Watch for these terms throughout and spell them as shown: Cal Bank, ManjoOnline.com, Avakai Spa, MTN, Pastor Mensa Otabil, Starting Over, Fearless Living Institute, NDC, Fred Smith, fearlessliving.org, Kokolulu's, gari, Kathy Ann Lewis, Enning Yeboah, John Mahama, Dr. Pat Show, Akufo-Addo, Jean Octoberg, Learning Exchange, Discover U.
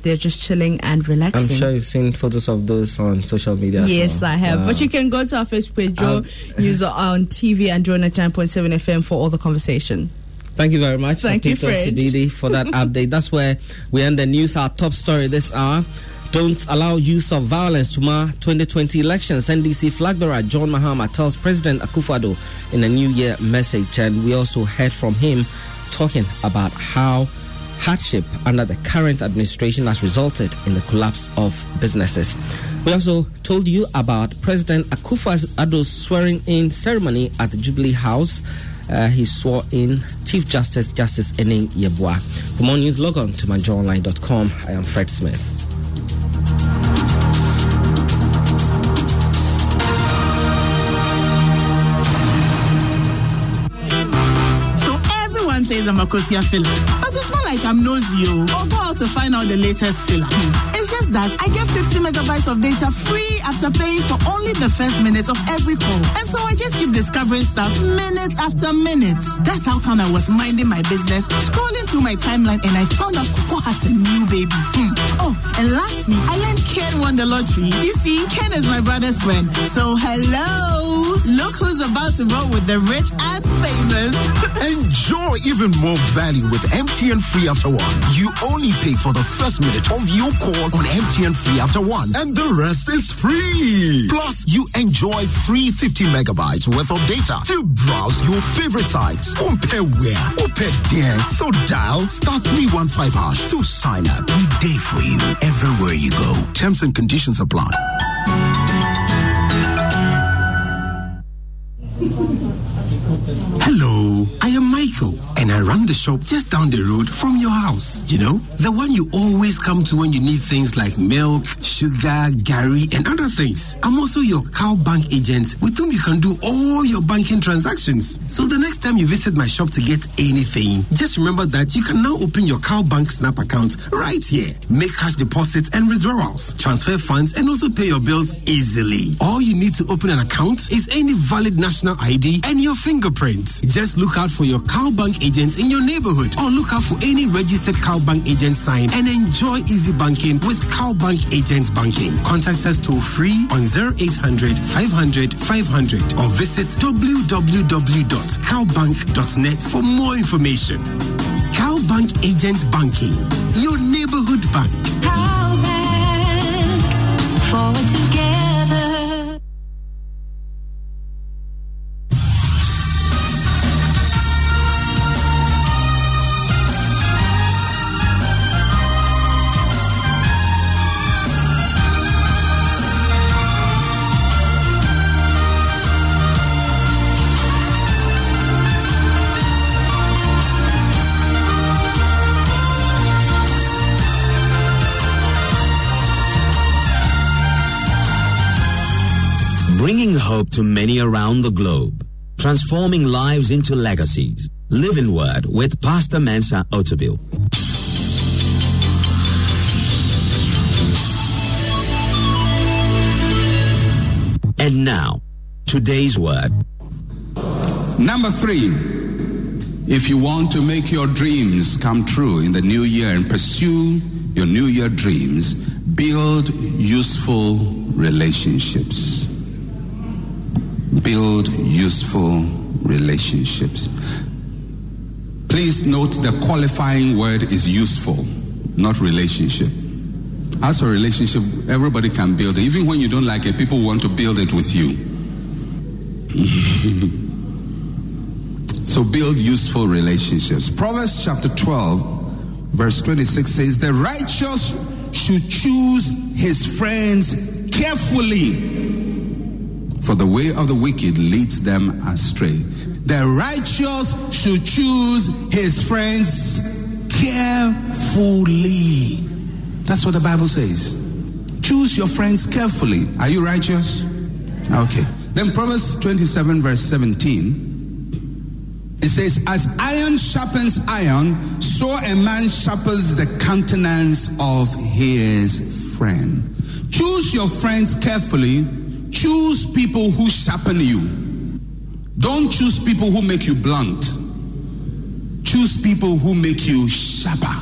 They're just chilling and relaxing. I'm sure you've seen photos of those on social media. Yes, well. I have. Wow. But you can go to our Facebook Joe user on TV and join at 9.7 FM for all the conversation. Thank you very much. Thank you, Fred. For that update. That's where we end the news. Our top story this hour. Don't allow use of violence to mar 2020 elections. NDC flag bearer John Mahama tells President Akufo-Addo in a New Year message. And we also heard from him talking about how hardship under the current administration has resulted in the collapse of businesses. We also told you about President Akufo-Addo's swearing-in ceremony at the Jubilee House. He swore in Chief Justice, Justice Enning Yeboah. For more news, log on to ManjoOnline.com. I am Fred Smith. So everyone says I'm a Kosia filler, but it's not like I'm nosy or go out to find out the latest filler. It's just that I get 50 megabytes of data free after paying for only the first minute of every call. And so I just keep discovering stuff minute after minute. That's how come I was minding my business, scrolling through my timeline, and I found out Coco has a new baby. Oh, and lastly, I learned Ken won the lottery. You see, Ken is my brother's friend. So hello! Look who's about to vote with the rich and famous. Enjoy even more value with MTN Free After One. You only pay for the first minute of your call on MTN Free After One, and the rest is free. Plus, you enjoy free 50 megabytes worth of data to browse your favorite sites. Compare where, compare there. So dial *315# to sign up. We day for you everywhere you go. Terms and conditions apply. Hello, I am Michael, and I run the shop just down the road from your house. You know, the one you always come to when you need things like milk, sugar, gari, and other things. I'm also your Cal Bank agent with whom you can do all your banking transactions. So the next time you visit my shop to get anything, just remember that you can now open your Cal Bank Snap account right here. Make cash deposits and withdrawals, transfer funds, and also pay your bills easily. All you need to open an account is any valid national ID and your fingerprint. Just look out for your Cal Bank agent in your neighborhood, or look out for any registered Cal Bank agent sign, and enjoy easy banking with Cal Bank Agent Banking. Contact us toll free on 0800 500 500 or visit www.calbank.net for more information. Cal Bank Agent Banking, your neighborhood bank. Cal Bank, forward together. Bringing hope to many around the globe, transforming lives into legacies. Live in Word with Pastor Mensa Otabil. And now, today's word. Number 3, if you want to make your dreams come true in the new year and pursue your new year dreams, build useful relationships. Build useful relationships. Please note the qualifying word is useful, not relationship. As a relationship, everybody can build it. Even when you don't like it, people want to build it with you. So build useful relationships. Proverbs chapter 12, verse 26 says, the righteous should choose his friends carefully, for the way of the wicked leads them astray. The righteous should choose his friends carefully. That's what the Bible says. Choose your friends carefully. Are you righteous? Okay. Then Proverbs 27 verse 17. It says, as iron sharpens iron, so a man sharpens the countenance of his friend. Choose your friends carefully. Choose people who sharpen you. Don't choose people who make you blunt. Choose people who make you sharper,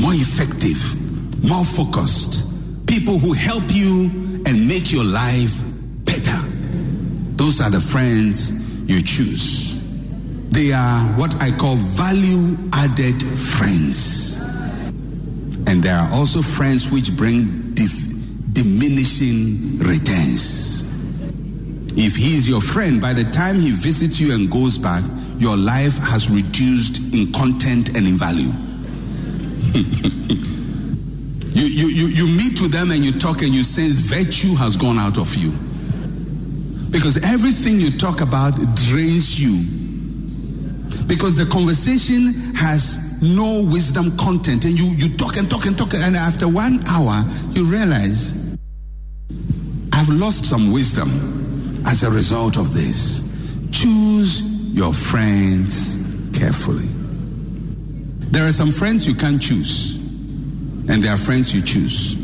more effective, more focused. People who help you and make your life better. Those are the friends you choose. They are what I call value-added friends. And there are also friends which bring diminishing returns. If he is your friend, by the time he visits you and goes back, your life has reduced in content and in value. You meet with them and you talk and you sense virtue has gone out of you. Because everything you talk about drains you. Because the conversation has no wisdom content. And you talk and talk and talk. And after 1 hour, you realize, I've lost some wisdom as a result of this. Choose your friends carefully. There are some friends you can't choose, and there are friends you choose.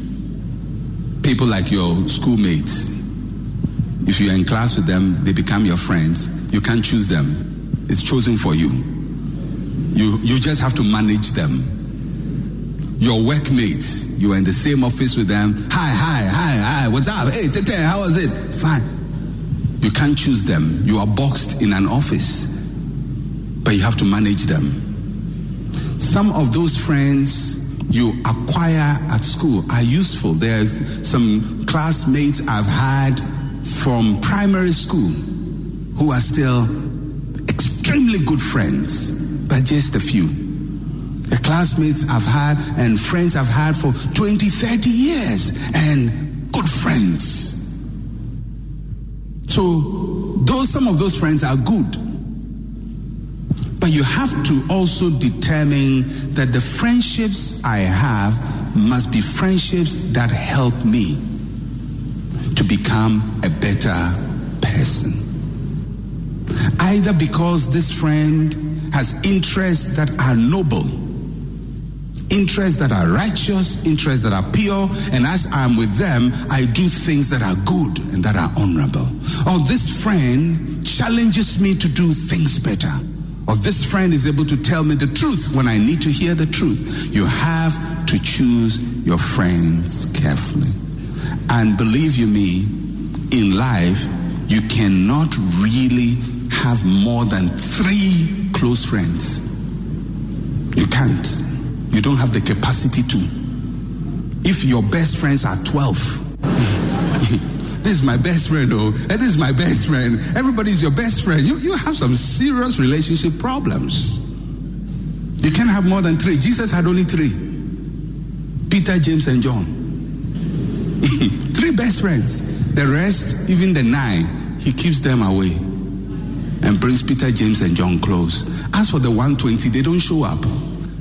People like your schoolmates, if you're in class with them, they become your friends. You can't choose them. It's chosen for you. You just have to manage them. Your workmates, you are in the same office with them. Hi, what's up? Hey, Tete, how was it? Fine. You can't choose them. You are boxed in an office, but you have to manage them. Some of those friends you acquire at school are useful. There are some classmates I've had from primary school who are still extremely good friends, but just a few. The classmates I've had and friends I've had for 20, 30 years and good friends. So some of those friends are good. But you have to also determine that the friendships I have must be friendships that help me to become a better person. Either because this friend has interests that are noble, interests that are righteous, interests that are pure, and as I'm with them, I do things that are good and that are honorable. Or this friend challenges me to do things better. Or this friend is able to tell me the truth when I need to hear the truth. You have to choose your friends carefully. And believe you me, in life, you cannot really have more than 3 close friends. You can't. You don't have the capacity to. If your best friends are 12, this is my best friend, and this is my best friend. Everybody's your best friend. You have some serious relationship problems. You can't have more than 3. Jesus had only 3. Peter, James, and John. 3 best friends. The rest, even the 9, he keeps them away and brings Peter, James, and John close. As for the 120, they don't show up.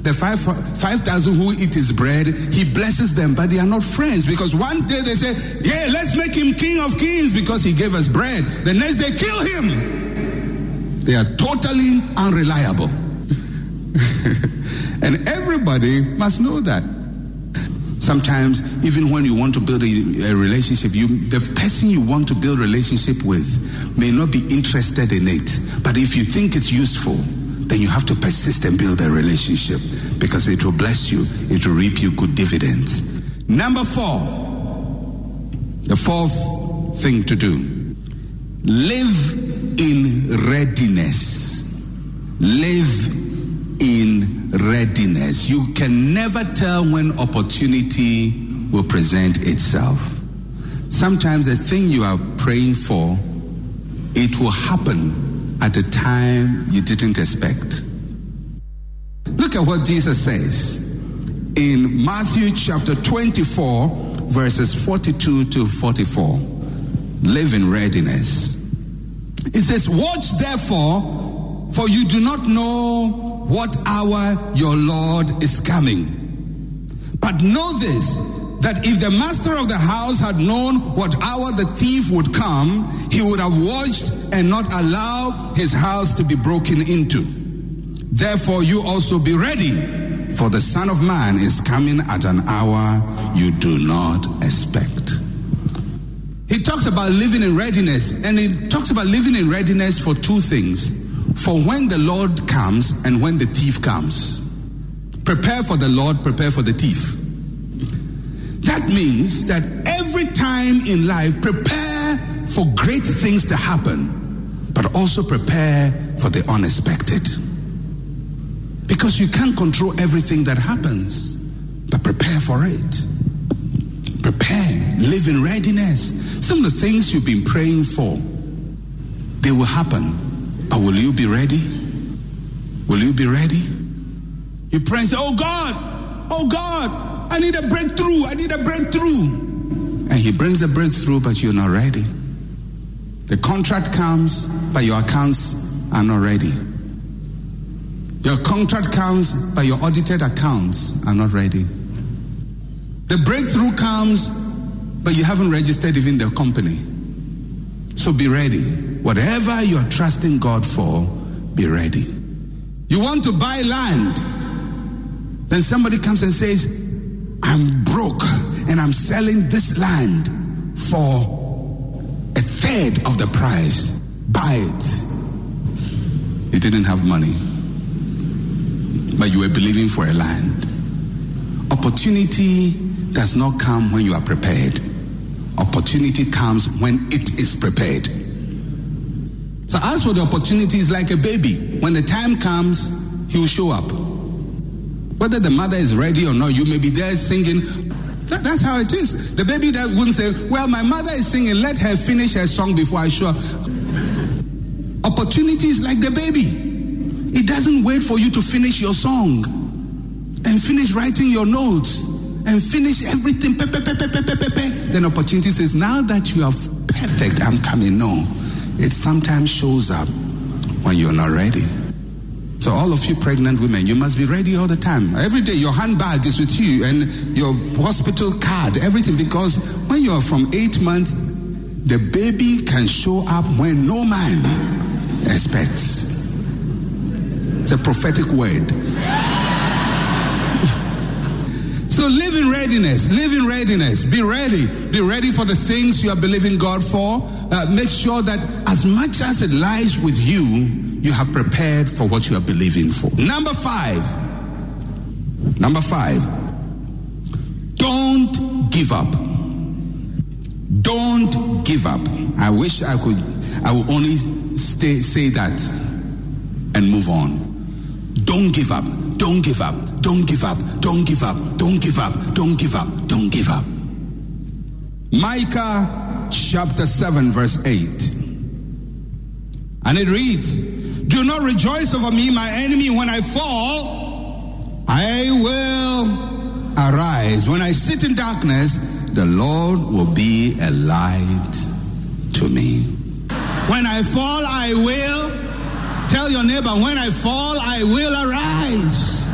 The 5,000 who eat his bread, he blesses them, but they are not friends, because one day they say, yeah, let's make him king of kings because he gave us bread. The next day, kill him. They are totally unreliable. And everybody must know that. Sometimes, even when you want to build a relationship, the person you want to build relationship with may not be interested in it, but if you think it's useful, then you have to persist and build a relationship, because it will bless you, it will reap you good dividends. Number 4, the 4th thing to do, live in readiness. Live in readiness. You can never tell when opportunity will present itself. Sometimes the thing you are praying for, it will happen at a time you didn't expect. Look at what Jesus says in Matthew chapter 24, verses 42 to 44. Live in readiness. It says, watch therefore, for you do not know what hour your Lord is coming. But know this, that if the master of the house had known what hour the thief would come, he would have watched and not allow his house to be broken into. Therefore you also be ready, for the Son of Man is coming at an hour you do not expect. He talks about living in readiness, and he talks about living in readiness for two things: for when the Lord comes and when the thief comes. Prepare for the Lord, prepare for the thief. That means that every time in life, prepare for great things to happen, but also prepare for the unexpected. Because you can't control everything that happens, but prepare for it. Prepare, live in readiness. Some of the things you've been praying for, they will happen, but will you be ready? Will you be ready? You pray and say, oh God, I need a breakthrough, I need a breakthrough. And he brings a breakthrough, but you're not ready. The contract comes, but your accounts are not ready. Your contract comes, but your audited accounts are not ready. The breakthrough comes, but you haven't registered even the company. So be ready. Whatever you're trusting God for, be ready. You want to buy land, then somebody comes and says, I'm broke and I'm selling this land for a third of the price. Buy it. You didn't have money, but you were believing for a land. Opportunity does not come when you are prepared. Opportunity comes when it is prepared. So as for the opportunity, is like a baby. When the time comes, he will show up. Whether the mother is ready or not, you may be there singing. That's how it is. The baby that wouldn't say, well, my mother is singing, let her finish her song before I show up. Opportunity is like the baby. It doesn't wait for you to finish your song and finish writing your notes and finish everything. Then opportunity says, now that you are perfect, I'm coming. No, it sometimes shows up when you're not ready. So all of you pregnant women, you must be ready all the time. Every day your handbag is with you and your hospital card, everything. Because when you are from 8 months, the baby can show up when no man expects. It's a prophetic word. So live in readiness, live in readiness. Be ready. Be ready for the things you are believing God for. Make sure that as much as it lies with you, you have prepared for what you are believing for. Number five. Don't give up. Don't give up. I wish I could. I would only say that and move on. Don't give up. Don't give up. Don't give up. Don't give up. Don't give up. Don't give up. Don't give up. Micah chapter 7 verse 8. And it reads, do not rejoice over me, my enemy. When I fall, I will arise. When I sit in darkness, the Lord will be a light to me. When I fall, I will. Tell your neighbor, when I fall, I will arise.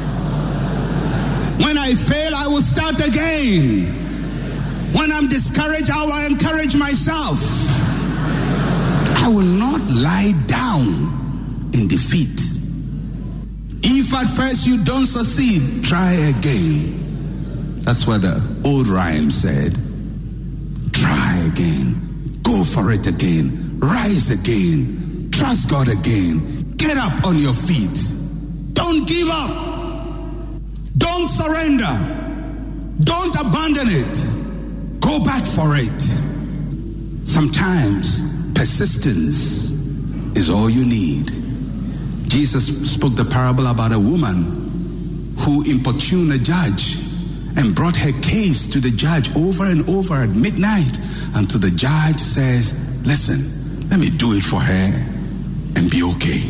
When I fail, I will start again. When I'm discouraged, I will encourage myself. I will not lie down in defeat. If at first you don't succeed, try again. That's what the old rhyme said. Try again. Go for it again. Rise again. Trust God again. Get up on your feet. Don't give up. Don't surrender. Don't abandon it. Go back for it. Sometimes persistence is all you need. Jesus spoke the parable about a woman who importuned a judge and brought her case to the judge over and over at midnight until the judge says, listen, let me do it for her and be okay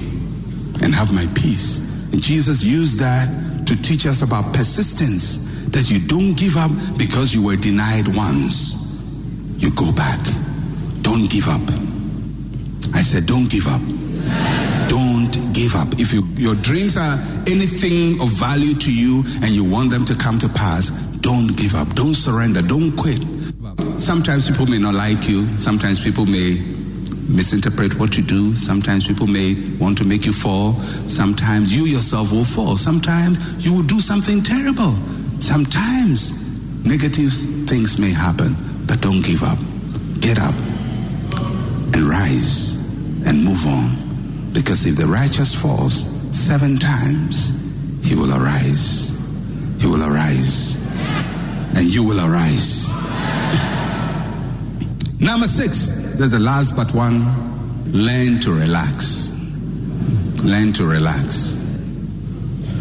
and have my peace. And Jesus used that to teach us about persistence, that you don't give up because you were denied once. You go back. Don't give up. I said, don't give up. Don't give up. If your dreams are anything of value to you and you want them to come to pass, Don't give up. Don't surrender. Don't quit. Sometimes people may not like you. Sometimes people may misinterpret what you do. Sometimes people may want to make you fall. Sometimes you yourself will fall. Sometimes you will do something terrible. Sometimes negative things may happen, but don't give up. Get up and rise and move on. Because if the righteous falls 7 times, he will arise. He will arise. And you will arise. Number 6, that's the last but one. Learn to relax. Learn to relax.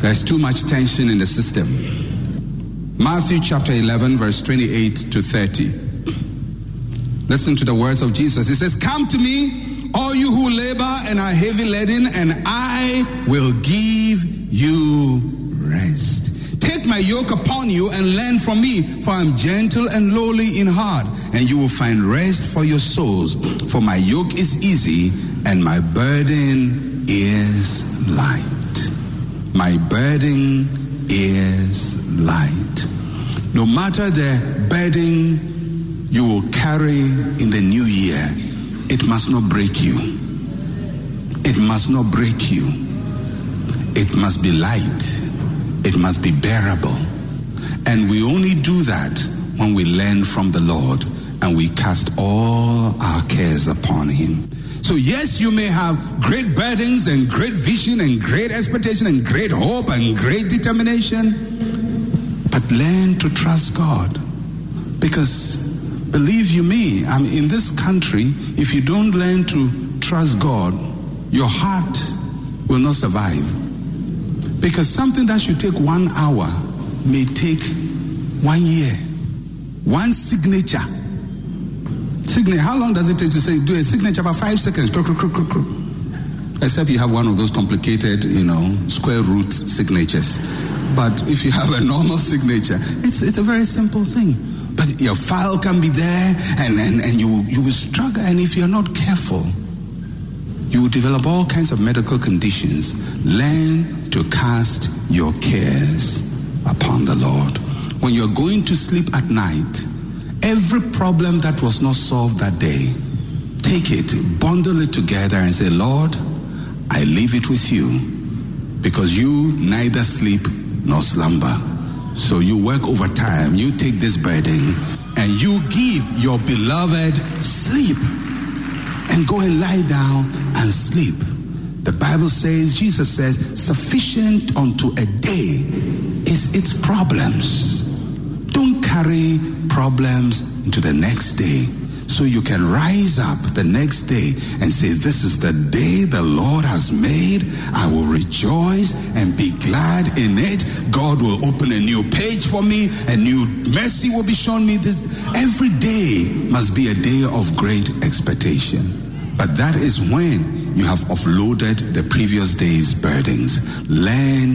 There's too much tension in the system. Matthew chapter 11, verse 28 to 30. Listen to the words of Jesus. He says, "Come to me, all you who labor and are heavy laden, and I will give you rest. Take my yoke upon you and learn from me, for I am gentle and lowly in heart, and you will find rest for your souls. For my yoke is easy and my burden is light." My burden is light. No matter the burden you will carry in the new year, it must not break you. It must not break you. It must be light. It must be bearable. And we only do that when we learn from the Lord and we cast all our cares upon him. So yes, you may have great burdens and great vision and great expectation and great hope and great determination, but learn to trust God. Because believe you me, I'm in this country, if you don't learn to trust God, your heart will not survive. Because something that should take 1 hour may take 1 year. One signature. How long does it take to say do a signature? About 5 seconds. Except you have one of those complicated, square root signatures. But if you have a normal signature, it's a very simple thing. But your file can be there, and you will struggle. And if you're not careful, you will develop all kinds of medical conditions. Learn to cast your cares upon the Lord. When you're going to sleep at night, every problem that was not solved that day, take it, bundle it together and say, "Lord, I leave it with you, because you neither sleep nor slumber. So you work overtime, you take this burden, and you give your beloved sleep. And go and lie down and sleep." The Bible says, Jesus says, sufficient unto a day is its problems. Don't carry problems into the next day. So you can rise up the next day and say, "This is the day the Lord has made. I will rejoice and be glad in it. God will open a new page for me. A new mercy will be shown me." This every day must be a day of great expectation. But that is when you have offloaded the previous day's burdens. Learn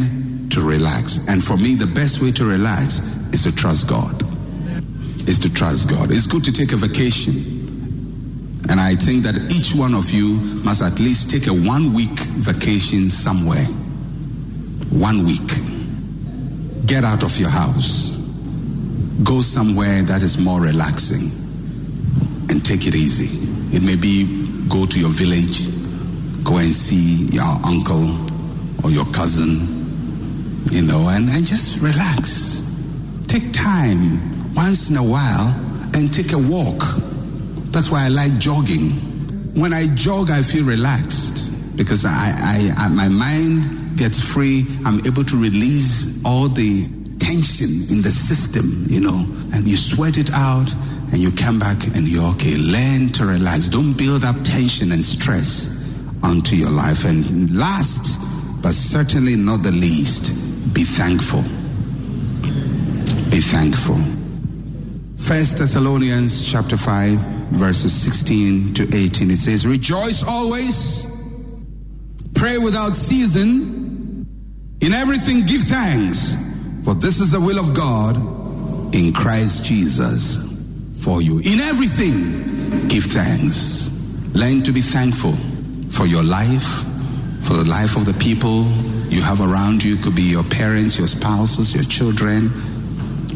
to relax. And for me, the best way to relax is to trust God. Is to trust God. It's good to take a vacation. And I think that each one of you must at least take a 1 week vacation somewhere. 1 week. Get out of your house. Go somewhere that is more relaxing and take it easy. It may be go to your village, go and see your uncle or your cousin, and just relax. Take time once in a while and take a walk. That's why I like jogging. When I jog, I feel relaxed because my mind gets free. I'm able to release all the tension in the system, and you sweat it out and you come back and you're okay. Learn to relax. Don't build up tension and stress onto your life. And last, but certainly not the least, be thankful. Be thankful. 1 Thessalonians chapter 5, verses 16 to 18. It says, "Rejoice always, pray without ceasing, in everything give thanks, for this is the will of God in Christ Jesus for you." In everything, give thanks. Learn to be thankful for your life, for the life of the people you have around you. It could be your parents, your spouses, your children,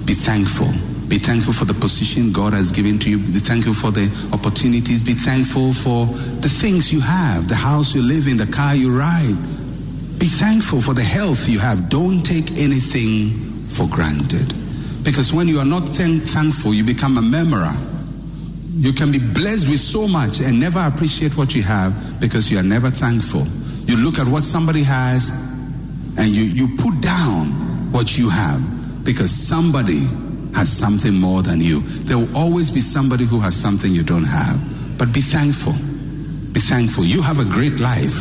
Be thankful. Be thankful for the position God has given to you. Be thankful for the opportunities. Be thankful for the things you have, the house you live in, the car you ride. Be thankful for the health you have. Don't take anything for granted. Because when you are not thankful, you become a murmurer. You can be blessed with so much and never appreciate what you have because you are never thankful. You look at what somebody has and you put down what you have because somebody has something more than you. There will always be somebody who has something you don't have. But be thankful. Be thankful. You have a great life.